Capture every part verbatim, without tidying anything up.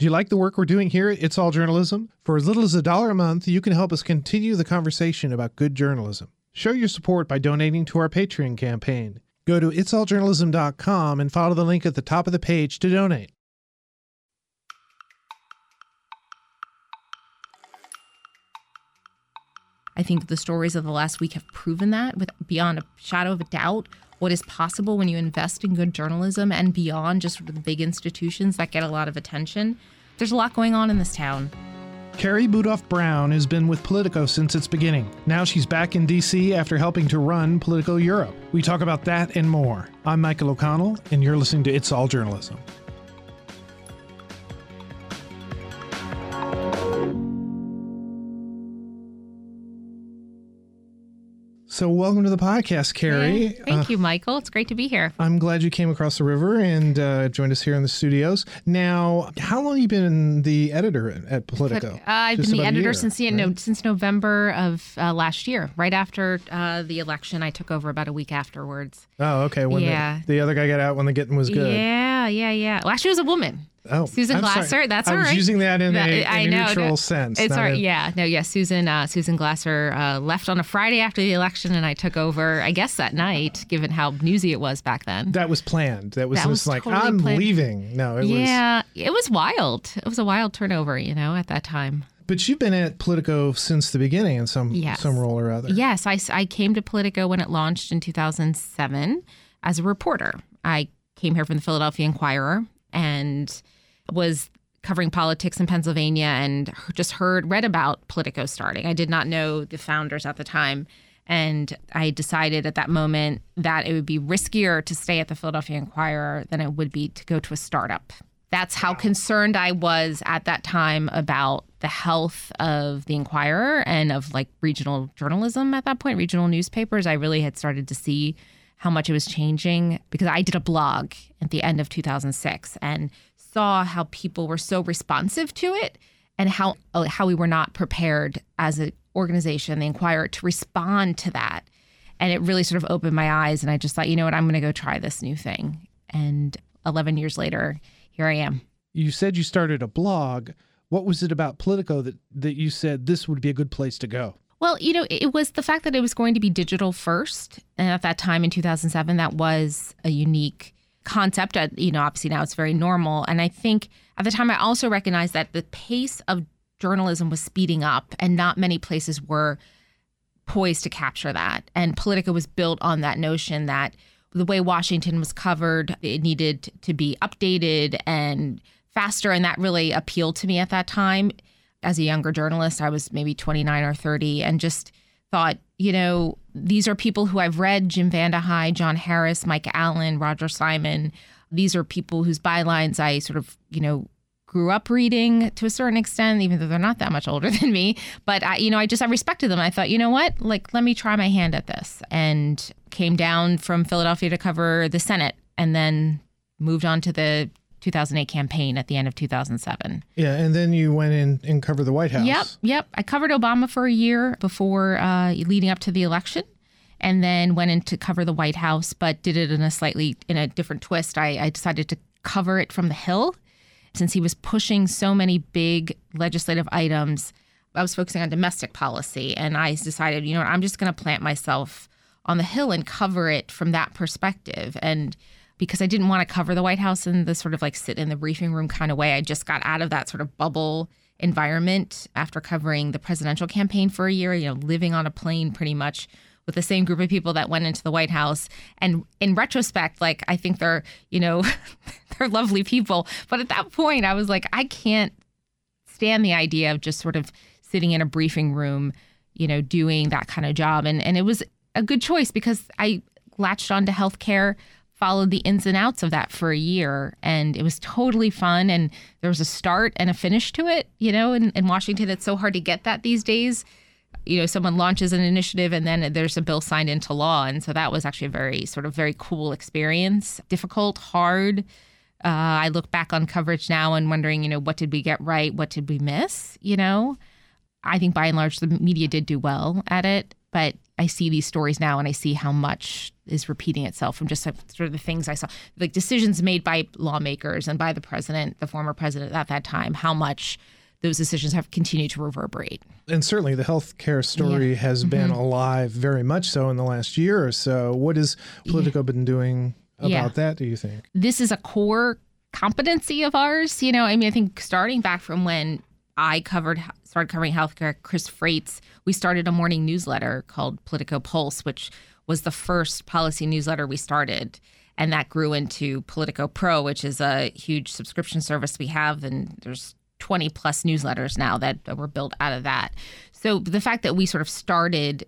Do you like the work we're doing here at It's All Journalism? For as little as a dollar a month, you can help us continue the conversation about good journalism. Show your support by donating to our Patreon campaign. Go to its all journalism dot com and follow the link at the top of the page to donate. I think the stories of the last week have proven that, with beyond a shadow of a doubt, what is possible when you invest in good journalism and beyond just sort of the big institutions that get a lot of attention. There's a lot going on in this town. Carrie Budoff Brown has been with Politico since its beginning. Now she's back in D C after helping to run Politico Europe. We talk about that and more. I'm Michael O'Connell, and you're listening to It's All Journalism. So welcome to the podcast, Carrie. Yeah, thank uh, you, Michael. It's great to be here. I'm glad you came across the river and uh, joined us here in the studios. Now, how long have you been the editor at Politico? Uh, I've Just been the editor year, since right? no, since November of uh, last year, right after uh, the election. I took over about a week afterwards. Oh, okay. When yeah. the, the other guy got out when the getting was good. Yeah, yeah, yeah. Well, actually, it was a woman. Oh, Susan I'm Glasser, sorry. that's I all right. I was using that in that, a, I a know, neutral no, sense. It's all right. A, yeah, no, yeah. Susan, uh, Susan Glasser uh, left on a Friday after the election, and I took over. I guess that night, given how newsy it was back then. That was planned. That was, that was, was like totally I'm planned. leaving. No, it yeah, was. Yeah, it was wild. It was a wild turnover, you know, at that time. But you've been at Politico since the beginning in some yes. some role or other. Yes, I, I came to Politico when it launched in two thousand seven as a reporter. I came here from the Philadelphia Inquirer and was covering politics in Pennsylvania and just heard, read about Politico starting. I did not know the founders at the time. And I decided at that moment that it would be riskier to stay at the Philadelphia Inquirer than it would be to go to a startup. That's how concerned I was at that time about the health of the Inquirer and of like regional journalism at that point, regional newspapers. I really had started to see how much it was changing, because I did a blog at the end of two thousand six and saw how people were so responsive to it and how how we were not prepared as an organization, the Inquirer, to respond to that. And it really sort of opened my eyes, and I just thought, you know what, I'm going to go try this new thing. And eleven years later, here I am. You said you started a blog. What was it about Politico that, that you said this would be a good place to go? Well, you know, it was the fact that it was going to be digital first. And at that time in two thousand seven, that was a unique concept. You know, obviously now it's very normal. And I think at the time I also recognized that the pace of journalism was speeding up and not many places were poised to capture that. And Politico was built on that notion that the way Washington was covered, it needed to be updated and faster. And that really appealed to me at that time. As a younger journalist, I was maybe twenty-nine or thirty and just thought, you know, these are people who I've read, Jim VandeHei, John Harris, Mike Allen, Roger Simon. These are people whose bylines I sort of, you know, grew up reading to a certain extent, even though they're not that much older than me. But, I, you know, I just I respected them. I thought, you know what, like, let me try my hand at this, and came down from Philadelphia to cover the Senate and then moved on to the two thousand eight campaign at the end of two thousand seven. Yeah, and then you went in and covered the White House. Yep, yep. I covered Obama for a year before uh, leading up to the election, and then went in to cover the White House, but did it in a slightly, in a different twist. I, I decided to cover it from the Hill, since he was pushing so many big legislative items. I was focusing on domestic policy, and I decided, you know what, I'm just going to plant myself on the Hill and cover it from that perspective. And because I didn't want to cover the White House in the sort of like sit in the briefing room kind of way. I just got out of that sort of bubble environment after covering the presidential campaign for a year, you know, living on a plane pretty much with the same group of people that went into the White House. And in retrospect, like, I think they're, you know, they're lovely people. But at that point, I was like, I can't stand the idea of just sort of sitting in a briefing room, you know, doing that kind of job. And, and it was a good choice because I latched on to healthcare, followed the ins and outs of that for a year, and it was totally fun, and there was a start and a finish to it. You know, in, in Washington, it's so hard to get that these days. You know, someone launches an initiative and then there's a bill signed into law, and so that was actually a very sort of very cool experience. Difficult, hard. Uh, I look back on coverage now and wondering, you know, what did we get right? What did we miss? You know, I think by and large the media did do well at it, But I see these stories now and I see how much is repeating itself from just sort of the things I saw, like decisions made by lawmakers and by the president, the former president at that time, how much those decisions have continued to reverberate. And certainly the healthcare story yeah. has mm-hmm. been alive very much so in the last year or so. What has Politico yeah. been doing about yeah. that, do you think? This is a core competency of ours. You know, I mean, I think starting back from when I covered started covering healthcare, Chris Freites, we started a morning newsletter called Politico Pulse, which was the first policy newsletter we started. And that grew into Politico Pro, which is a huge subscription service we have. And there's twenty plus newsletters now that were built out of that. So the fact that we sort of started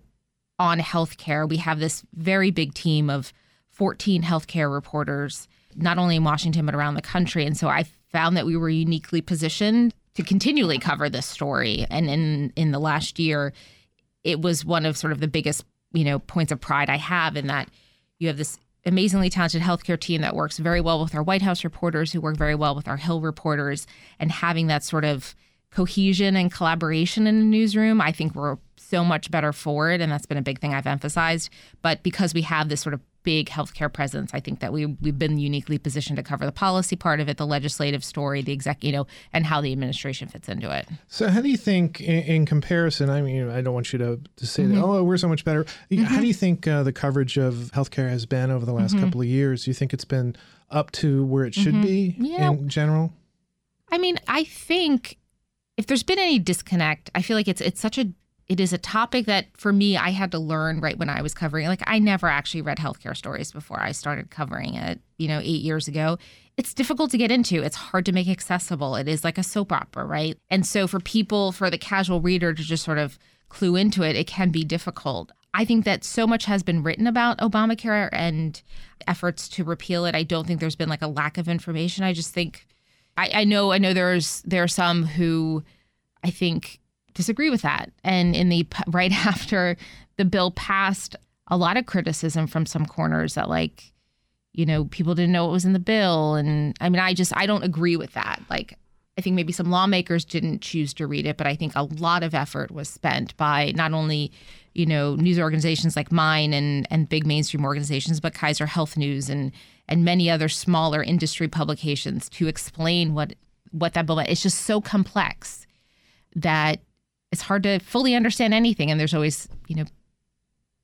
on healthcare, we have this very big team of fourteen healthcare reporters, not only in Washington, but around the country. And so I found that we were uniquely positioned to continually cover this story. And in, in the last year, it was one of sort of the biggest, you know, points of pride I have, in that you have this amazingly talented healthcare team that works very well with our White House reporters, who work very well with our Hill reporters, and having that sort of cohesion and collaboration in the newsroom, I think we're so much better for it. And that's been a big thing I've emphasized. But because we have this sort of big healthcare presence, I think that we, we've been uniquely positioned to cover the policy part of it, the legislative story, the exec, you know, and how the administration fits into it. So how do you think, in, in comparison, I mean, I don't want you to, to say mm-hmm. that, oh, we're so much better. Mm-hmm. How do you think uh, the coverage of healthcare has been over the last mm-hmm. couple of years? Do you think it's been up to where it should mm-hmm. be yeah. in general? I mean, I think if there's been any disconnect, I feel like it's it's such a It is a topic that, for me, I had to learn right when I was covering. Like, I never actually read healthcare stories before I started covering it, you know, eight years ago. It's difficult to get into. It's hard to make accessible. It is like a soap opera, right? And so for people, for the casual reader to just sort of clue into it, it can be difficult. I think that so much has been written about Obamacare and efforts to repeal it. I don't think there's been like a lack of information. I just think, I, I know, I know there's there are some who I think disagree with that. And in the right after the bill passed, a lot of criticism from some corners that, like, you know, people didn't know what was in the bill. And I mean, I just I don't agree with that. Like, I think maybe some lawmakers didn't choose to read it, but I think a lot of effort was spent by not only, you know, news organizations like mine and and big mainstream organizations, but Kaiser Health News and and many other smaller industry publications to explain what what that bill meant. It's just so complex that it's hard to fully understand anything, and there's always, you know,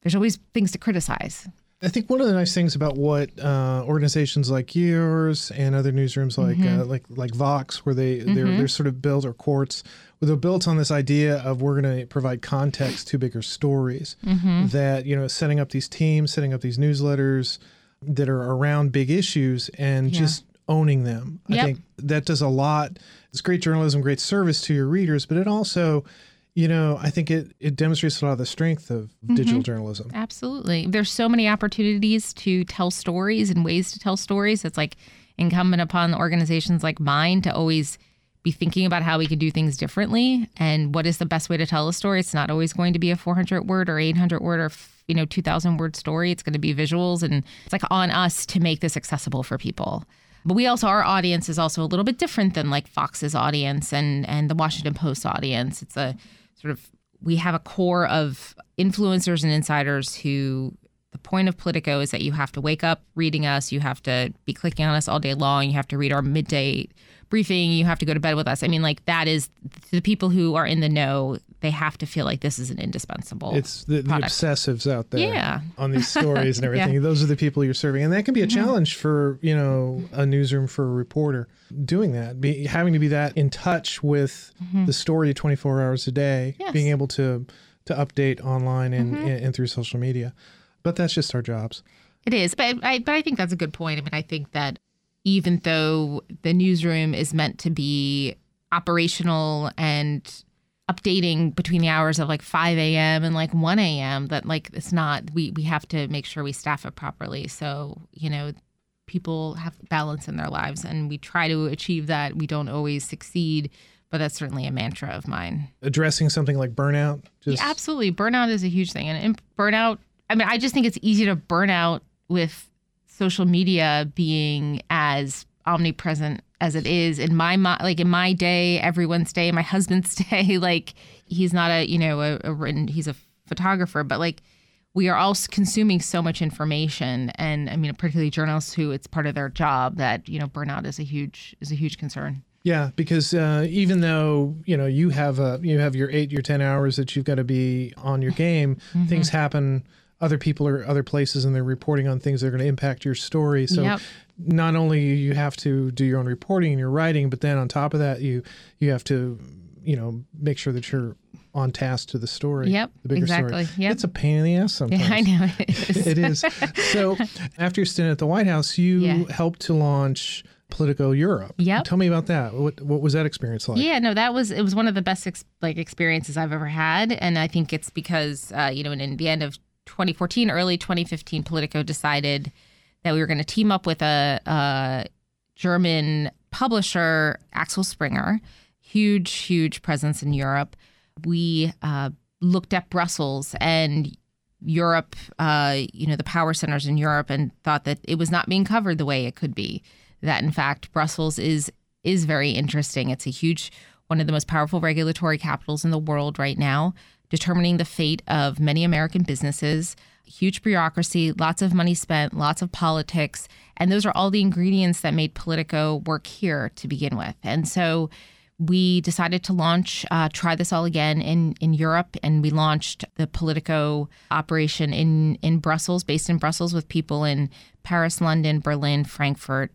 there's always things to criticize. I think one of the nice things about what uh, organizations like yours and other newsrooms like mm-hmm. uh, like like Vox, where they mm-hmm. they're, they're sort of built, or Quartz, where they're built on this idea of, we're going to provide context to bigger stories. Mm-hmm. That, you know, setting up these teams, setting up these newsletters that are around big issues, and yeah. just owning them. Yep. I think that does a lot. It's great journalism, great service to your readers, but it also, you know, I think it, it demonstrates a lot of the strength of mm-hmm. digital journalism. Absolutely. There's so many opportunities to tell stories and ways to tell stories. It's like incumbent upon organizations like mine to always be thinking about how we can do things differently and what is the best way to tell a story. It's not always going to be a four hundred word or eight hundred word or, you know, two thousand word story. It's going to be visuals. And it's like on us to make this accessible for people. But we also, our audience is also a little bit different than like Fox's audience and, and the Washington Post audience. It's a sort of, we have a core of influencers and insiders who, the point of Politico is that you have to wake up reading us, you have to be clicking on us all day long, you have to read our midday briefing, you have to go to bed with us. I mean, like, that is, to the people who are in the know, they have to feel like this is an indispensable It's the, the obsessives out there yeah. on these stories and everything. yeah. Those are the people you're serving. And that can be a mm-hmm. challenge for, you know, a newsroom, for a reporter doing that, be, having to be that in touch with mm-hmm. the story twenty-four hours a day, yes. being able to, to update online and, mm-hmm. and, and through social media. But that's just our jobs. It is. But I, but I think that's a good point. I mean, I think that even though the newsroom is meant to be operational and updating between the hours of like five a.m. and like one a.m., that like it's not, we, we have to make sure we staff it properly. So, you know, people have balance in their lives and we try to achieve that. We don't always succeed. But that's certainly a mantra of mine. Addressing something like burnout? Just... Yeah, absolutely. Burnout is a huge thing. And, and burnout, I mean, I just think it's easy to burn out with social media being as omnipresent as it is. In my mo- like in my day, everyone's day, my husband's day, like he's not a, you know, a, a written, he's a photographer, but like we are all consuming so much information, and I mean, particularly journalists who it's part of their job, that, you know, burnout is a huge is a huge concern. Yeah, because uh, even though, you know, you have a you have your eight, your ten hours that you've got to be on your game, mm-hmm. things happen. Other people are other places, and they're reporting on things that are going to impact your story. So yep. not only you have to do your own reporting and your writing, but then on top of that, you you have to, you know, make sure that you're on task to the story. Yep, the bigger exactly. story. Yep. It's a pain in the ass sometimes. Yeah, I know. It is. It is. So after your stint at the White House, you yeah. helped to launch Politico Europe. Yep. Tell me about that. What what was that experience like? Yeah, no, that was, it was one of the best ex- like experiences I've ever had. And I think it's because, uh, you know, in, in the end of twenty fourteen, early twenty fifteen, Politico decided that we were going to team up with a, a German publisher, Axel Springer, huge, huge presence in Europe. We uh, looked at Brussels and Europe, uh, you know, the power centers in Europe, and thought that it was not being covered the way it could be. That, in fact, Brussels is is very interesting. It's a huge, one of the most powerful regulatory capitals in the world right now, determining the fate of many American businesses, huge bureaucracy, lots of money spent, lots of politics. And those are all the ingredients that made Politico work here to begin with. And so we decided to launch uh, Try This All Again in, in Europe. And we launched the Politico operation in, in Brussels, based in Brussels, with people in Paris, London, Berlin, Frankfurt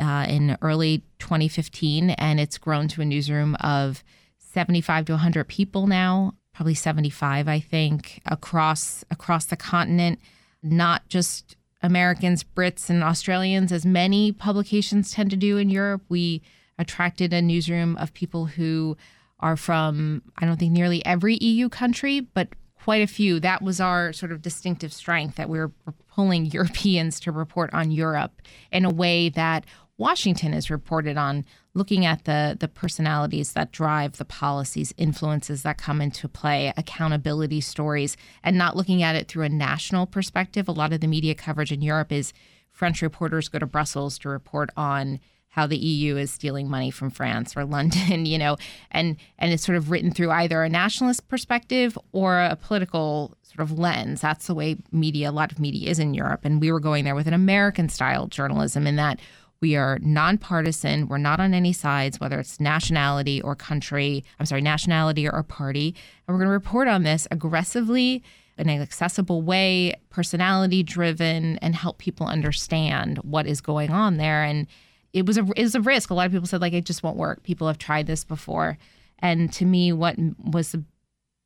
uh, in early twenty fifteen. And it's grown to a newsroom of seventy-five to one hundred people now. Probably seventy-five, I think, across across the continent, not just Americans, Brits, and Australians, as many publications tend to do in Europe. We attracted a newsroom of people who are from, I don't think nearly every E U country, but quite a few. That was our sort of distinctive strength, that we were pulling Europeans to report on Europe in a way that Washington is reported on, looking at the the personalities that drive the policies, influences that come into play, accountability stories, and not looking at it through a national perspective. A lot of the media coverage in Europe is French reporters go to Brussels to report on how the E U is stealing money from France or London, you know, and, and it's sort of written through either a nationalist perspective or a political sort of lens. That's the way media, a lot of media is in Europe. And we were going there with an American-style journalism, in that we are nonpartisan. We're not on any sides, whether it's nationality or country, I'm sorry, nationality or party. And we're going to report on this aggressively, in an accessible way, personality driven, and help people understand what is going on there. And it was a, it was a risk. A lot of people said, like, it just won't work. People have tried this before. And to me, what was the,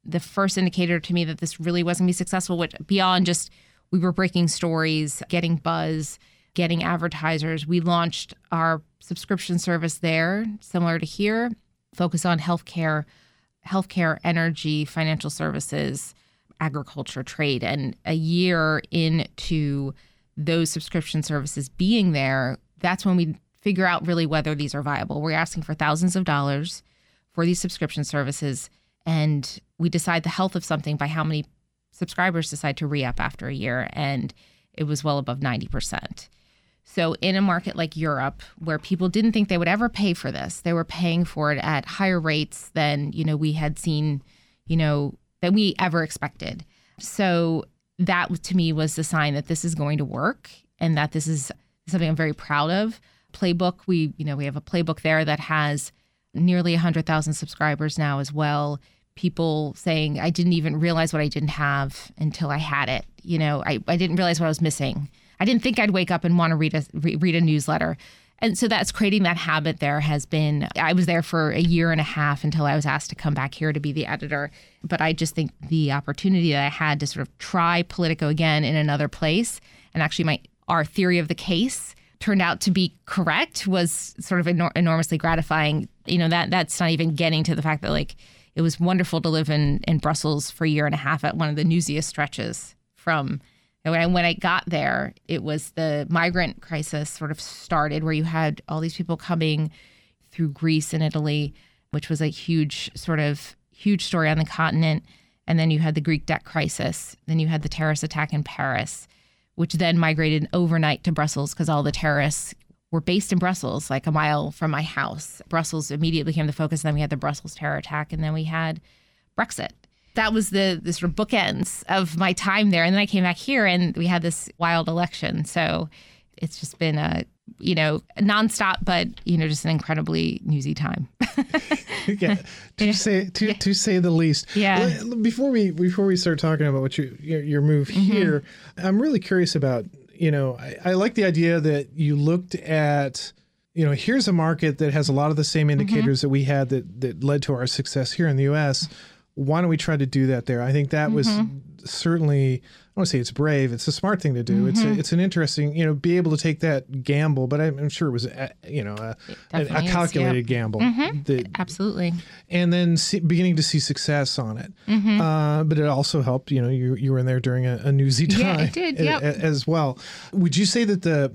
the first indicator to me that this really wasn't going to be successful, which beyond just we were breaking stories, getting buzz, getting advertisers. We launched our subscription service there, similar to here, focus on healthcare, healthcare, energy, financial services, agriculture, trade. And a year into those subscription services being there, that's when we figure out really whether these are viable. We're asking for thousands of dollars for these subscription services, and we decide the health of something by how many subscribers decide to re-up after a year. And it was well above ninety percent. So in a market like Europe, where people didn't think they would ever pay for this, they were paying for it at higher rates than, you know, we had seen, you know, that we ever expected. So that to me was the sign that this is going to work, and that this is something I'm very proud of. Playbook, we, you know, we have a playbook there that has nearly one hundred thousand subscribers now as well. People saying, I didn't even realize what I didn't have until I had it. You know, I, I didn't realize what I was missing. I didn't think I'd wake up and want to read a read a newsletter. And so that's creating that habit. There has been, I was there for a year and a half until I was asked to come back here to be the editor. But I just think the opportunity that I had to sort of try Politico again in another place, and actually my our theory of the case turned out to be correct, was sort of enor- enormously gratifying. You know, that that's not even getting to the fact that, like, it was wonderful to live in, in Brussels for a year and a half at one of the newsiest stretches from when I, when I got there. It was the migrant crisis sort of started, where you had all these people coming through Greece and Italy, which was a huge sort of huge story on the continent. And then you had the Greek debt crisis. Then you had the terrorist attack in Paris, which then migrated overnight to Brussels, because all the terrorists were based in Brussels, like a mile from my house. Brussels immediately became the focus. And then we had the Brussels terror attack, and then we had Brexit. that was the, the sort of bookends of my time there. And then I came back here and we had this wild election. So it's just been a, you know, nonstop, but, you know, just an incredibly newsy time. yeah. To yeah. say to, yeah. to say the least. Yeah. Before we before we start talking about what you your, your move mm-hmm. here, I'm really curious about, you know, I, I like the idea that you looked at, you know, here's a market that has a lot of the same indicators mm-hmm. that we had that, that led to our success here in the U S. Why don't we try to do that there? I think that mm-hmm. was certainly, I want to say it's brave. It's a smart thing to do. Mm-hmm. It's a, it's an interesting, you know, be able to take that gamble. But I'm sure it was, a, you know, a, a, a calculated is, yeah. gamble. Mm-hmm. That, Absolutely. And then see, beginning to see success on it. Mm-hmm. Uh, but it also helped, you know, you you were in there during a, a newsy time yeah, it did. Yep. as, as well. Would you say that the,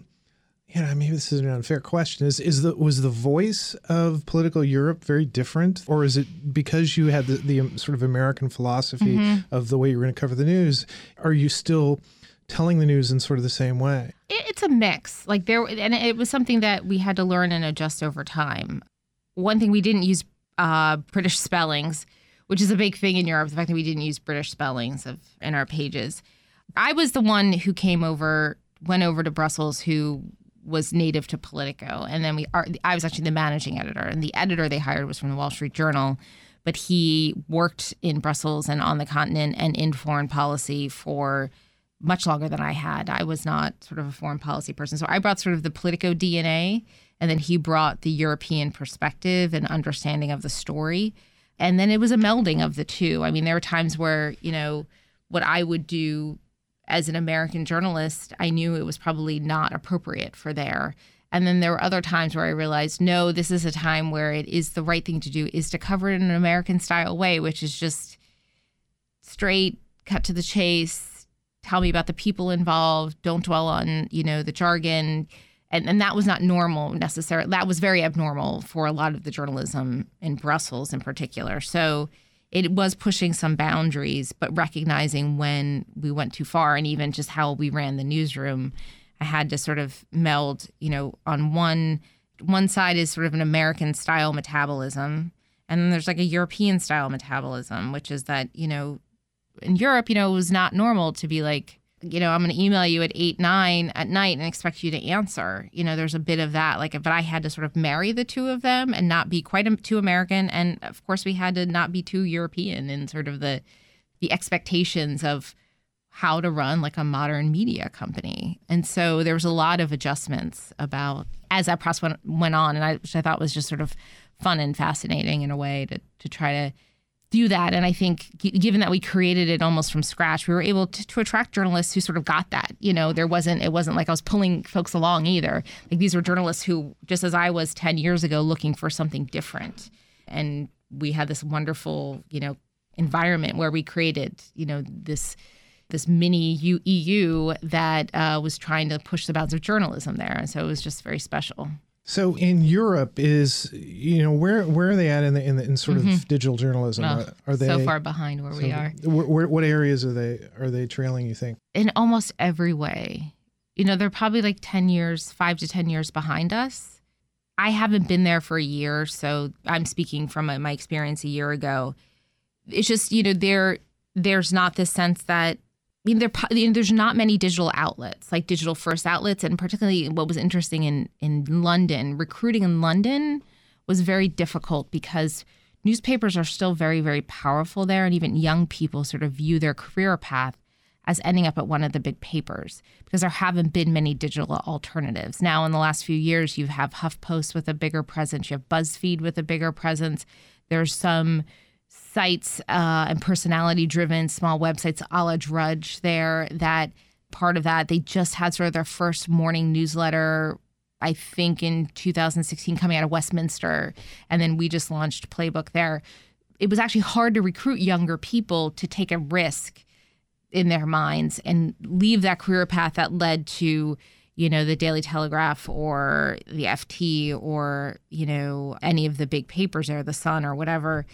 you know, maybe this is an unfair question, is is the was the voice of political Europe very different? Or is it because you had the, the sort of American philosophy mm-hmm. of the way you're going to cover the news, are you still telling the news in sort of the same way? It, it's a mix. Like there, and it was something that we had to learn and adjust over time. One thing, we didn't use uh, British spellings, which is a big thing in Europe, the fact that we didn't use British spellings of in our pages. I was the one who came over, went over to Brussels, who was native to Politico. And then we are, I was actually the managing editor, and the editor they hired was from the Wall Street Journal, but he worked in Brussels and on the continent and in foreign policy for much longer than I had. I was not sort of a foreign policy person. So I brought sort of the Politico D N A, and then he brought the European perspective and understanding of the story. And then it was a melding of the two. I mean, there were times where, you know, what I would do as an American journalist, I knew it was probably not appropriate for there. And then there were other times where I realized, no, this is a time where it is the right thing to do, is to cover it in an American style way, which is just straight, cut to the chase, tell me about the people involved, don't dwell on, you know, the jargon. And, and that was not normal necessarily. That was very abnormal for a lot of the journalism in Brussels in particular. So it was pushing some boundaries, but recognizing when we went too far, and even just how we ran the newsroom, I had to sort of meld, you know, on one one side is sort of an American style metabolism. And then there's like a European style metabolism, which is that, you know, in Europe, you know, it was not normal to be like, you know, I'm going to email you at eight, nine at night and expect you to answer. You know, there's a bit of that. Like, but I had to sort of marry the two of them and not be quite a, too American. And of course, we had to not be too European in sort of the the expectations of how to run like a modern media company. And so there was a lot of adjustments about as that process went, went on, and I, which I thought was just sort of fun and fascinating in a way to to try to do that. And I think given that we created it almost from scratch, we were able to, to attract journalists who sort of got that. You know, there wasn't, it wasn't like I was pulling folks along either. Like these were journalists who, just as I was ten years ago, looking for something different. And we had this wonderful, you know, environment where we created, you know, this this mini E U that uh, was trying to push the bounds of journalism there. And so it was just very special. So in Europe is, you know, where where are they at in the in, the, in sort of mm-hmm. digital journalism? Well, are, are they so far behind where so we are? Where, where, what areas are they are they trailing, you think? In almost every way. You know, they're probably like ten years, five to ten years behind us. I haven't been there for a year, so I'm speaking from my, my experience a year ago. It's just, you know, there there's not this sense that, I mean, there, you know, there's not many digital outlets, like digital first outlets. And particularly what was interesting in, in London, recruiting in London was very difficult because newspapers are still very, very powerful there. And even young people sort of view their career path as ending up at one of the big papers because there haven't been many digital alternatives. Now, in the last few years, you have HuffPost with a bigger presence. You have BuzzFeed with a bigger presence. There's some sites uh, and personality-driven small websites a la Drudge there, that part of that, they just had sort of their first morning newsletter, I think in two thousand sixteen, coming out of Westminster. And then we just launched Playbook there. It was actually hard to recruit younger people to take a risk in their minds and leave that career path that led to, you know, the Daily Telegraph or the F T or, you know, any of the big papers there, The Sun or whatever,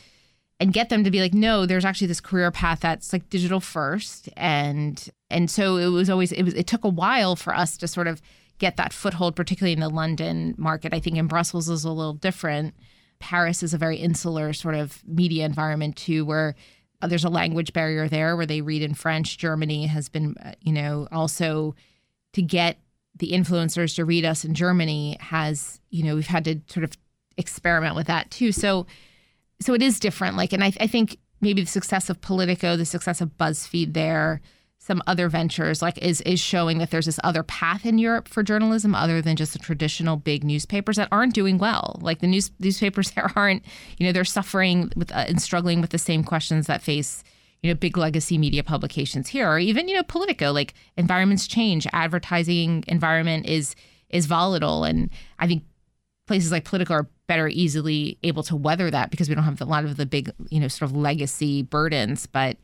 and get them to be like, no, there's actually this career path that's like digital first. And and so it was always, it was it took a while for us to sort of get that foothold, particularly in the London market. I think in Brussels is a little different. Paris is a very insular sort of media environment too, where Uh, there's a language barrier there where they read in French. Germany has been, uh, you know, also to get the influencers to read us in Germany has, you know, we've had to sort of experiment with that too. So, so it is different. Like, and I, I think maybe the success of Politico, the success of BuzzFeed there, some other ventures like is is showing that there's this other path in Europe for journalism other than just the traditional big newspapers that aren't doing well. Like the news newspapers there aren't, you know, they're suffering with uh, and struggling with the same questions that face, you know, big legacy media publications here, or even, you know, Politico. Like environments change, advertising environment is is volatile, and I think places like Politico are better easily able to weather that because we don't have a lot of the big, you know, sort of legacy burdens, but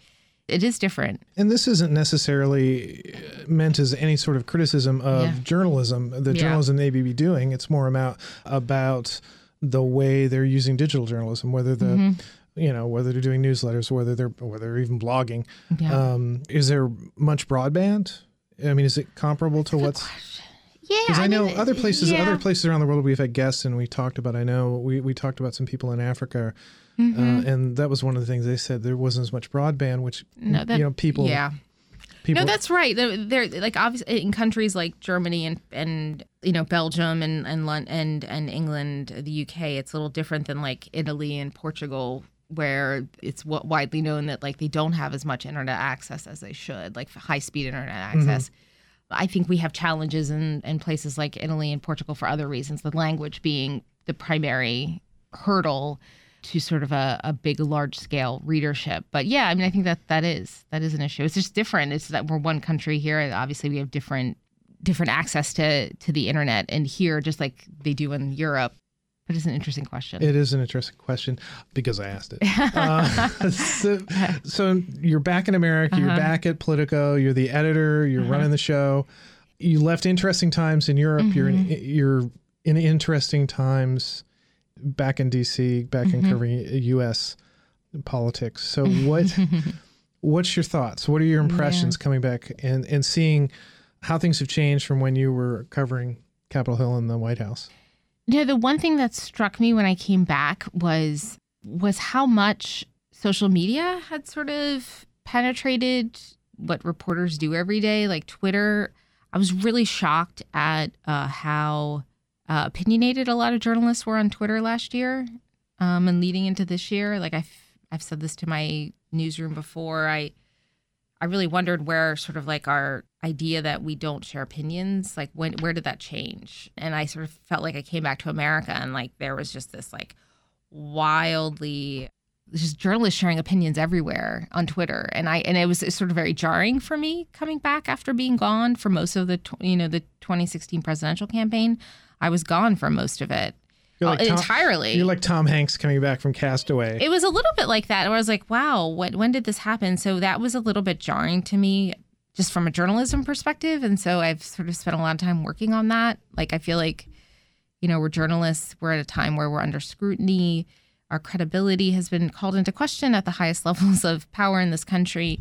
it is different. And this isn't necessarily meant as any sort of criticism of yeah. journalism, the yeah. journalism they may be doing. It's more about about the way they're using digital journalism, whether the mm-hmm. you know, whether they're doing newsletters, whether they're whether they're even blogging. Yeah. Um, is there much broadband? I mean, is it comparable to That's what's? Question. Yeah, because I, I mean, know other places, yeah. other places around the world, we've had guests and we talked about. I know we we talked about some people in Africa. Mm-hmm. Uh, and that was one of the things they said, there wasn't as much broadband, which, no, that, you know, people. Yeah. People, no, that's right. They're, like, obviously, in countries like Germany and, and you know, Belgium and, and, and, and England, the U K, it's a little different than, like, Italy and Portugal, where it's widely known that, like, they don't have as much internet access as they should, like high-speed internet access. Mm-hmm. I think we have challenges in, in places like Italy and Portugal for other reasons, the language being the primary hurdle to sort of a, a big, large-scale readership. But yeah, I mean, I think that that is that is an issue. It's just different. It's that we're one country here, and obviously we have different different access to, to the internet, and here, just like they do in Europe. But it's an interesting question. It is an interesting question because I asked it. uh, so, so you're back in America. Uh-huh. You're back at Politico. You're the editor. You're uh-huh. running the show. You left interesting times in Europe. Mm-hmm. You're in, you're in interesting times back in D C, back mm-hmm. in covering U S politics. So what what's your thoughts? What are your impressions yeah. coming back and, and seeing how things have changed from when you were covering Capitol Hill and the White House? Yeah, the one thing that struck me when I came back was was how much social media had sort of penetrated what reporters do every day, like Twitter. I was really shocked at uh, how... Uh, opinionated a lot of journalists were on Twitter last year um, and leading into this year. Like I've, I've said this to my newsroom before. I I really wondered where sort of like our idea that we don't share opinions, like when where did that change? And I sort of felt like I came back to America and like there was just this like wildly just journalists sharing opinions everywhere on Twitter. And I and it was sort of very jarring for me coming back after being gone for most of the, you know, the twenty sixteen presidential campaign. I was gone for most of it you're like Tom, entirely. You're like Tom Hanks coming back from Castaway. It was a little bit like that. Where I was like, wow, when, when did this happen? So that was a little bit jarring to me just from a journalism perspective. And so I've sort of spent a lot of time working on that. Like, I feel like, you know, we're journalists. We're at a time where we're under scrutiny. Our credibility has been called into question at the highest levels of power in this country.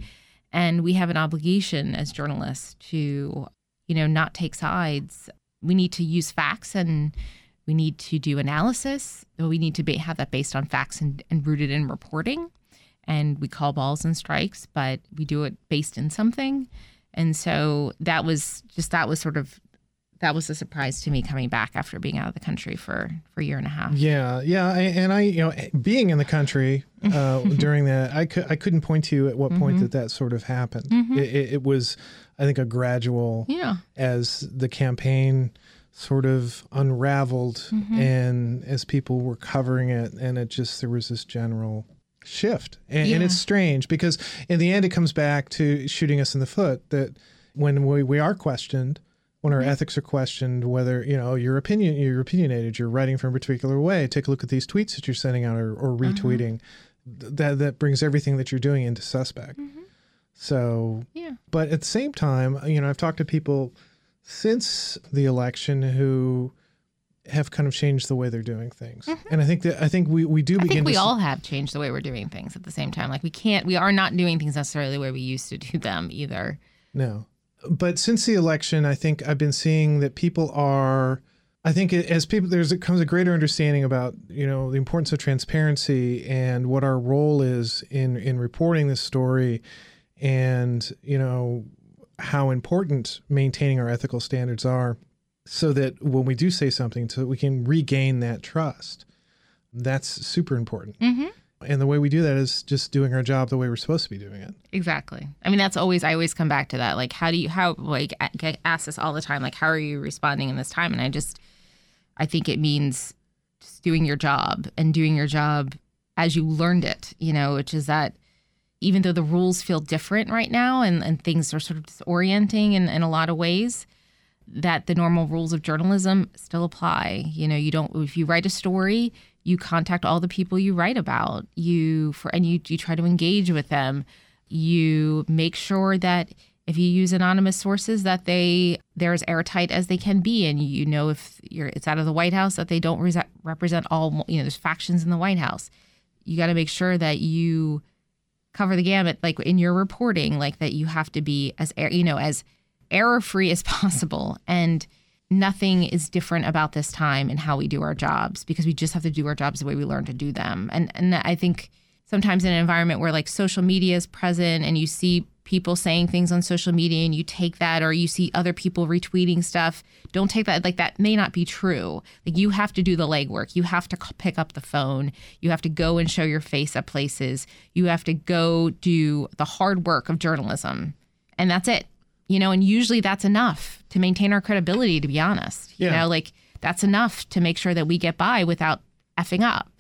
And we have an obligation as journalists to, you know, not take sides. We need to use facts and we need to do analysis. We need to be, have that based on facts and, and rooted in reporting. And we call balls and strikes, but we do it based in something. And so that was just that was sort of that was a surprise to me coming back after being out of the country for, for a year and a half. Yeah. Yeah. And I, you know, being in the country uh, during that, I, cu- I couldn't point to you at what mm-hmm. point that that sort of happened. Mm-hmm. It, it, it was, I think, a gradual yeah. as the campaign sort of unraveled mm-hmm. and as people were covering it. And it just there was this general shift. And, yeah. and it's strange because in the end, it comes back to shooting us in the foot that when we, we are questioned, when our mm-hmm. ethics are questioned, whether, you know, your opinion, you're opinionated, you're writing from a particular way, take a look at these tweets that you're sending out or, or retweeting. Uh-huh. That that brings everything that you're doing into suspect. Mm-hmm. So, yeah. But at the same time, you know, I've talked to people since the election who have kind of changed the way they're doing things. Mm-hmm. And I think that I think we, we do begin to... I think we to all s- have changed the way we're doing things at the same time. Like we can't, we are not doing things necessarily the way we used to do them either. No. But since the election, I think I've been seeing that people are, I think as people, there's it comes a greater understanding about, you know, the importance of transparency and what our role is in, in reporting this story, and, you know, how important maintaining our ethical standards are, so that when we do say something, so that we can regain that trust. That's super important. Mm-hmm. And the way we do that is just doing our job the way we're supposed to be doing it. Exactly. I mean, that's always, I always come back to that. Like, how do you, how, like, I get asked this all the time, like, how are you responding in this time? And I just, I think it means just doing your job and doing your job as you learned it, you know, which is that even though the rules feel different right now and, and things are sort of disorienting in, in a lot of ways, that the normal rules of journalism still apply. You know, you don't, if you write a story, you contact all the people you write about, you for and you, you try to engage with them. You make sure that if you use anonymous sources, that they they're as airtight as they can be. And you know, if you're it's out of the White House, that they don't re- represent all, you know, there's factions in the White House. You got to make sure that you cover the gamut, like in your reporting, like that you have to be as, you know, as error free as possible. And nothing is different about this time and how we do our jobs, because we just have to do our jobs the way we learn to do them. And and I think sometimes in an environment where like social media is present and you see people saying things on social media and you take that, or you see other people retweeting stuff, don't take that. Like, that may not be true. Like, you have to do the legwork. You have to pick up the phone. You have to go and show your face at places. You have to go do the hard work of journalism. And that's it. You know, and usually that's enough to maintain our credibility, to be honest. You yeah. know, like, that's enough to make sure that we get by without effing up.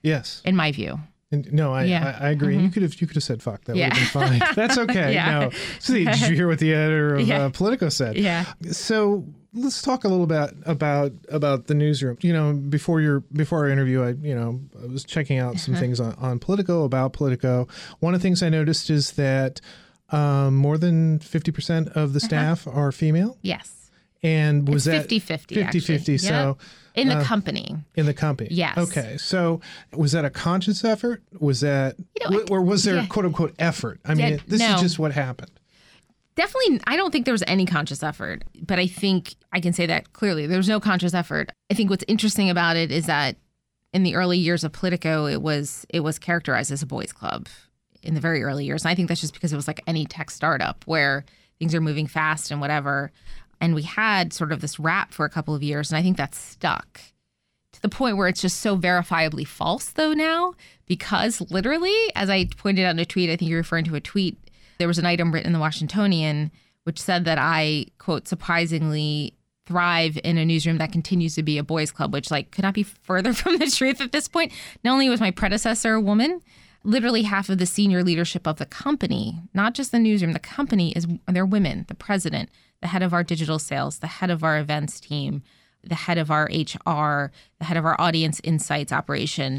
Yes. In my view. And, no, I, yeah. I, I agree. Mm-hmm. You could have you could have said fuck. That yeah. would have been fine. That's okay. yeah. No. So, did you hear what the editor of yeah. uh, Politico said? Yeah. So let's talk a little bit about about the newsroom. You know, before your before our interview, I you know I was checking out some uh-huh. things on, on Politico about Politico. One of the things I noticed is that Um, more than fifty percent of the staff uh-huh. are female? Yes. And was it's that fifty fifty, fifty fifty, yep. so in the uh, company. In the company. Yes. Okay. So was that a conscious effort? Was that you know, or was there yeah. quote unquote effort? I mean, yeah, this no. is just what happened. Definitely, I don't think there was any conscious effort, but I think I can say that clearly. There was no conscious effort. I think what's interesting about it is that in the early years of Politico, it was it was characterized as a boys' club. In the very early years. And I think that's just because it was like any tech startup where things are moving fast and whatever. And we had sort of this rap for a couple of years. And I think that's stuck to the point where it's just so verifiably false, though, now, because literally, as I pointed out in a tweet, I think you're referring to a tweet, there was an item written in the Washingtonian which said that I, quote, surprisingly thrive in a newsroom that continues to be a boys' club, which like could not be further from the truth at this point. Not only was my predecessor a woman, literally half of the senior leadership of the company, not just the newsroom, the company is they're women, the president, the head of our digital sales, the head of our events team, the head of our H R, the head of our audience insights operation.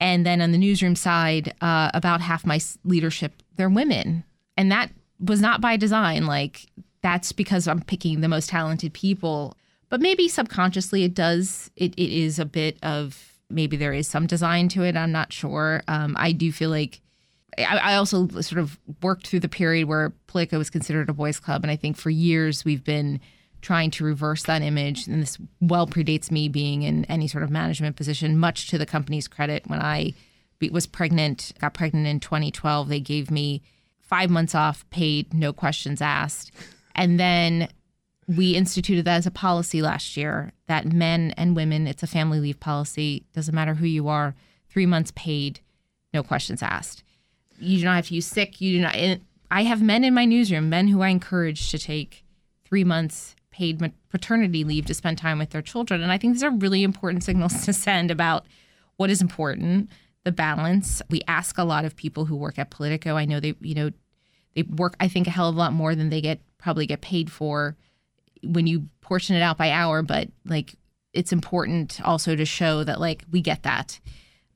And then on the newsroom side, uh, about half my leadership, they're women. And that was not by design. Like, that's because I'm picking the most talented people. But maybe subconsciously it does. It, it is a bit of maybe there is some design to it. I'm not sure. Um, I do feel like I, I also sort of worked through the period where Politico was considered a boys' club. And I think for years we've been trying to reverse that image. And this well predates me being in any sort of management position, much to the company's credit. When I was pregnant, got pregnant in twenty twelve, they gave me five months off, paid, no questions asked. And then we instituted that as a policy last year, that men and women, it's a family leave policy, doesn't matter who you are, three months paid, no questions asked. You do not have to use sick. You do not. And I have men in my newsroom, men who I encourage to take three months paid paternity leave to spend time with their children. And I think these are really important signals to send about what is important, the balance. We ask a lot of people who work at Politico. I know they, you know, they work, I think, a hell of a lot more than they get probably get paid for when you portion it out by hour, but like it's important also to show that like we get that,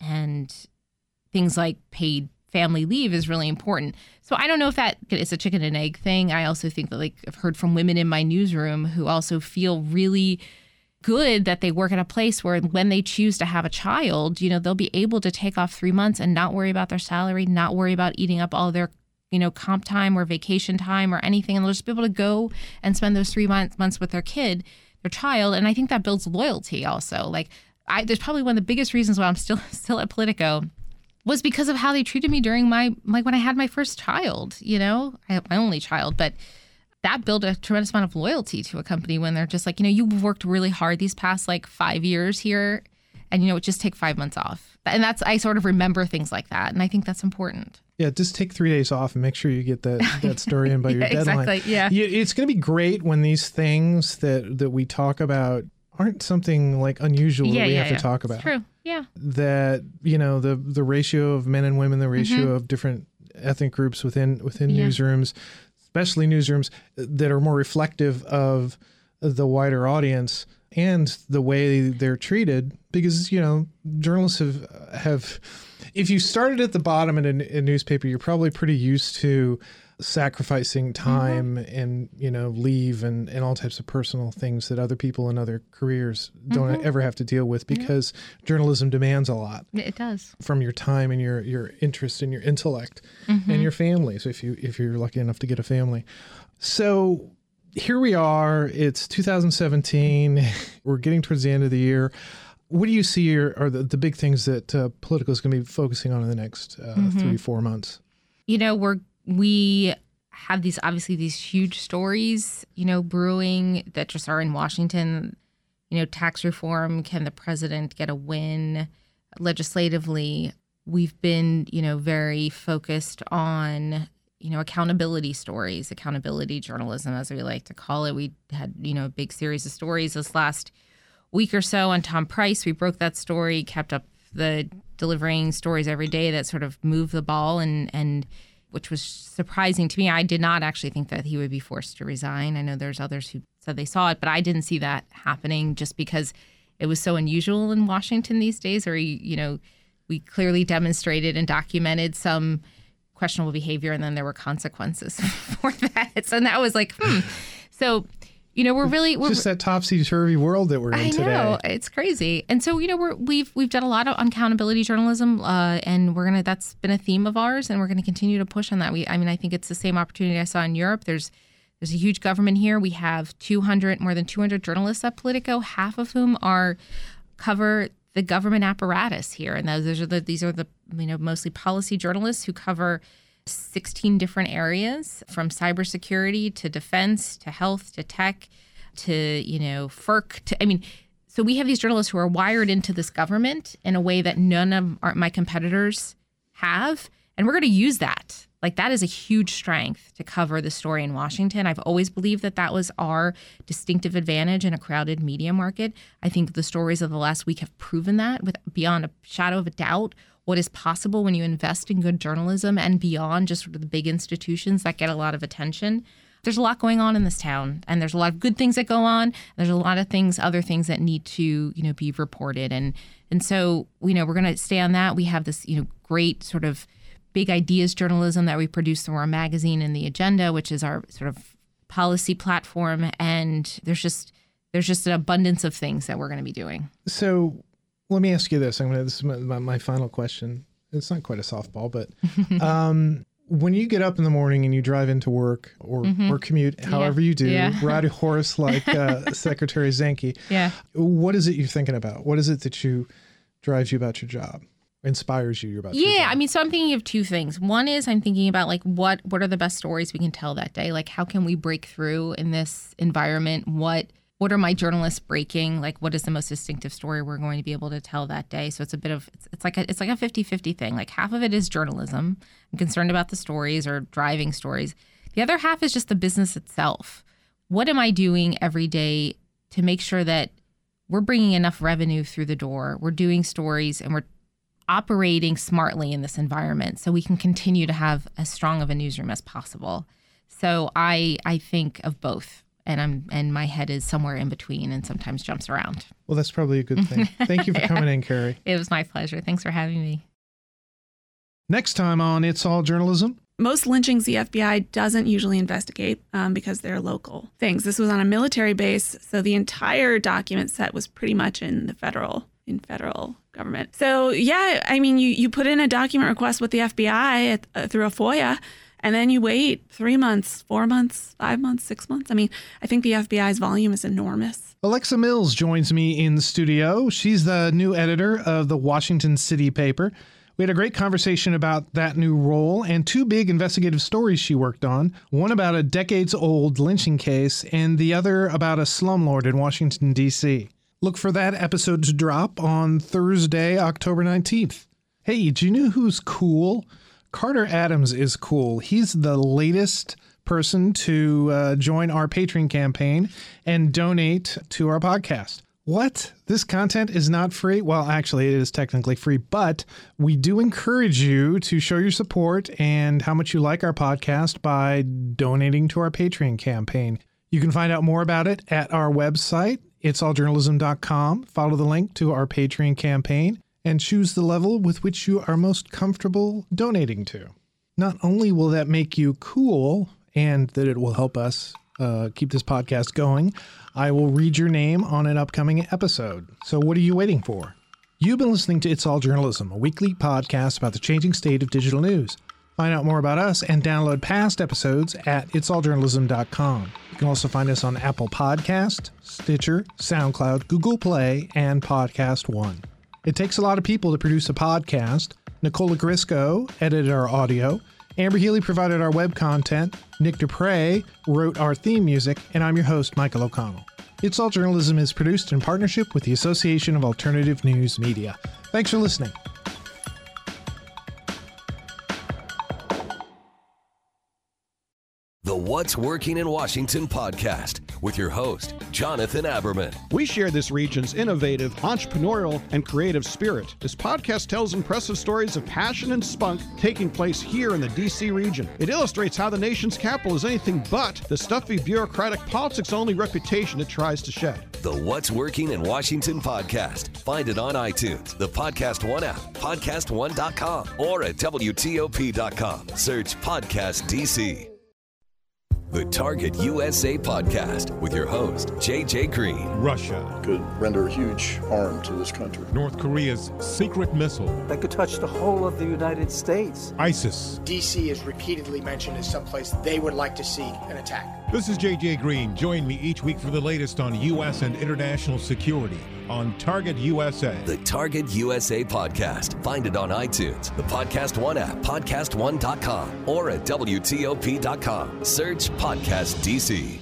and things like paid family leave is really important. So I don't know if that is a chicken and egg thing. I also think that like I've heard from women in my newsroom who also feel really good that they work at a place where when they choose to have a child, you know, they'll be able to take off three months and not worry about their salary, not worry about eating up all their you know, comp time or vacation time or anything, and they'll just be able to go and spend those three months months with their kid, their child. And I think that builds loyalty also. Like, I, there's probably one of the biggest reasons why I'm still still at Politico was because of how they treated me during my, like when I had my first child, you know, I have my only child, but that built a tremendous amount of loyalty to a company when they're just like, you know, you've worked really hard these past like five years here and, you know, it just take five months off. And that's, I sort of remember things like that. And I think that's important. Yeah, just take three days off and make sure you get that, that story in by your yeah, deadline. Exactly, yeah. It's going to be great when these things that, that we talk about aren't something like unusual yeah, that we yeah, have yeah. to talk about. It's true, yeah. That, you know, the, the ratio of men and women, the ratio mm-hmm. of different ethnic groups within, within yeah. newsrooms, especially newsrooms that are more reflective of the wider audience and the way they're treated. Because, you know, journalists have, have if you started at the bottom in a, a newspaper, you're probably pretty used to sacrificing time mm-hmm. and, you know, leave and, and all types of personal things that other people in other careers don't mm-hmm. ever have to deal with because yeah. journalism demands a lot. It does. From your time and your, your interest and your intellect mm-hmm. and your families, if you if you're lucky enough to get a family. So here we are. It's two thousand seventeen. We're getting towards the end of the year. What do you see are, are the, the big things that uh, Politico is going to be focusing on in the next uh, mm-hmm. three, four months? You know, we're We have these, obviously, these huge stories, you know, brewing that just are in Washington, you know, tax reform. Can the president get a win legislatively? We've been, you know, very focused on, you know, accountability stories, accountability journalism, as we like to call it. We had, you know, a big series of stories this last week or so on Tom Price. We broke that story, kept up the delivering stories every day that sort of moved the ball and, and, which was surprising to me. I did not actually think that he would be forced to resign. I know there's others who said they saw it, but I didn't see that happening just because it was so unusual in Washington these days, or, you know, we clearly demonstrated and documented some questionable behavior, and then there were consequences for that. So that was like, hmm. So, you know, we're really... We're, just that topsy-turvy world that we're in I today. I know. It's crazy. And so, you know, we're, we've we've done a lot of accountability journalism, uh, and we're gonna that's been a theme of ours, and we're going to continue to push on that. We, I mean, I think it's the same opportunity I saw in Europe. There's there's a huge government here. We have two hundred, more than two hundred journalists at Politico, half of whom are cover the government apparatus here. And those are the, these are the, you know, mostly policy journalists who cover sixteen different areas, from cybersecurity to defense to health to tech to, you know, F E R C. To, I mean, so we have these journalists who are wired into this government in a way that none of our, my competitors have. And we're going to use that. Like, that is a huge strength to cover the story in Washington. I've always believed that that was our distinctive advantage in a crowded media market. I think the stories of the last week have proven that with beyond a shadow of a doubt. What is possible when you invest in good journalism and beyond just sort of the big institutions that get a lot of attention. There's a lot going on in this town, and there's a lot of good things that go on. There's a lot of things, other things that need to, you know, be reported. And and so, you know, we're going to stay on that. We have this, you know, great sort of big ideas journalism that we produce through our magazine and The Agenda, which is our sort of policy platform. And there's just there's just an abundance of things that we're going to be doing. So let me ask you this. I'm gonna. This is my, my, my final question. It's not quite a softball, but um, when you get up in the morning and you drive into work or, mm-hmm. or commute, however yeah. you do, yeah. ride a horse like uh, Secretary Zinke, yeah. what is it you're thinking about? What is it that you drives you about your job, inspires you about yeah, your job? Yeah, I mean, so I'm thinking of two things. One is I'm thinking about, like, what what are the best stories we can tell that day? Like, how can we break through in this environment? What What are my journalists breaking? Like, what is the most distinctive story we're going to be able to tell that day? So it's a bit of, it's, it's like a, it's like a fifty-fifty thing. Like, half of it is journalism. I'm concerned about the stories or driving stories. The other half is just the business itself. What am I doing every day to make sure that we're bringing enough revenue through the door? We're doing stories and we're operating smartly in this environment so we can continue to have as strong of a newsroom as possible. So I, I think of both. And I'm and my head is somewhere in between and sometimes jumps around. Well, that's probably a good thing. Thank you for yeah. coming in, Carrie. It was my pleasure. Thanks for having me. Next time on It's All Journalism. Most lynchings the F B I doesn't usually investigate um, because they're local things. This was on a military base, so the entire document set was pretty much in the federal in federal government. So, yeah, I mean, you, you put in a document request with the F B I at, uh, through a FOIA. And then you wait three months, four months, five months, six months. I mean, I think the F B I's volume is enormous. Alexa Mills joins me in the studio. She's the new editor of the Washington City Paper. We had a great conversation about that new role and two big investigative stories she worked on, one about a decades-old lynching case and the other about a slumlord in Washington, D C. Look for that episode to drop on Thursday, October nineteenth. Hey, do you know who's cool? Carter Adams is cool. He's the latest person to uh, join our Patreon campaign and donate to our podcast. What? This content is not free? Well, actually, it is technically free, but we do encourage you to show your support and how much you like our podcast by donating to our Patreon campaign. You can find out more about it at our website, its all journalism dot com. Follow the link to our Patreon campaign and choose the level with which you are most comfortable donating to. Not only will that make you cool and that it will help us uh, keep this podcast going, I will read your name on an upcoming episode. So what are you waiting for? You've been listening to It's All Journalism, a weekly podcast about the changing state of digital news. Find out more about us and download past episodes at its all journalism dot com. You can also find us on Apple Podcasts, Stitcher, SoundCloud, Google Play, and Podcast One. It takes a lot of people to produce a podcast. Nicola Grisco edited our audio. Amber Healy provided our web content. Nick Dupre wrote our theme music. And I'm your host, Michael O'Connell. It's All Journalism is produced in partnership with the Association of Alternative News Media. Thanks for listening. The What's Working in Washington podcast with your host, Jonathan Aberman. We share this region's innovative, entrepreneurial, and creative spirit. This podcast tells impressive stories of passion and spunk taking place here in the D C region. It illustrates how the nation's capital is anything but the stuffy, bureaucratic, politics-only reputation it tries to shed. The What's Working in Washington podcast. Find it on iTunes, the Podcast One app, podcast one dot com, or at W T O P dot com. Search Podcast D C. The Target U S A podcast with your host, J J. Green. Russia could render huge harm to this country. North Korea's secret missile that could touch the whole of the United States. ISIS. D C is repeatedly mentioned as someplace they would like to see an attack. This is J J. Green. Join me each week for the latest on U S and international security on Target U S A. The Target U S A podcast. Find it on iTunes, the Podcast One app, podcast one dot com, or at W T O P dot com. Search Podcast D C.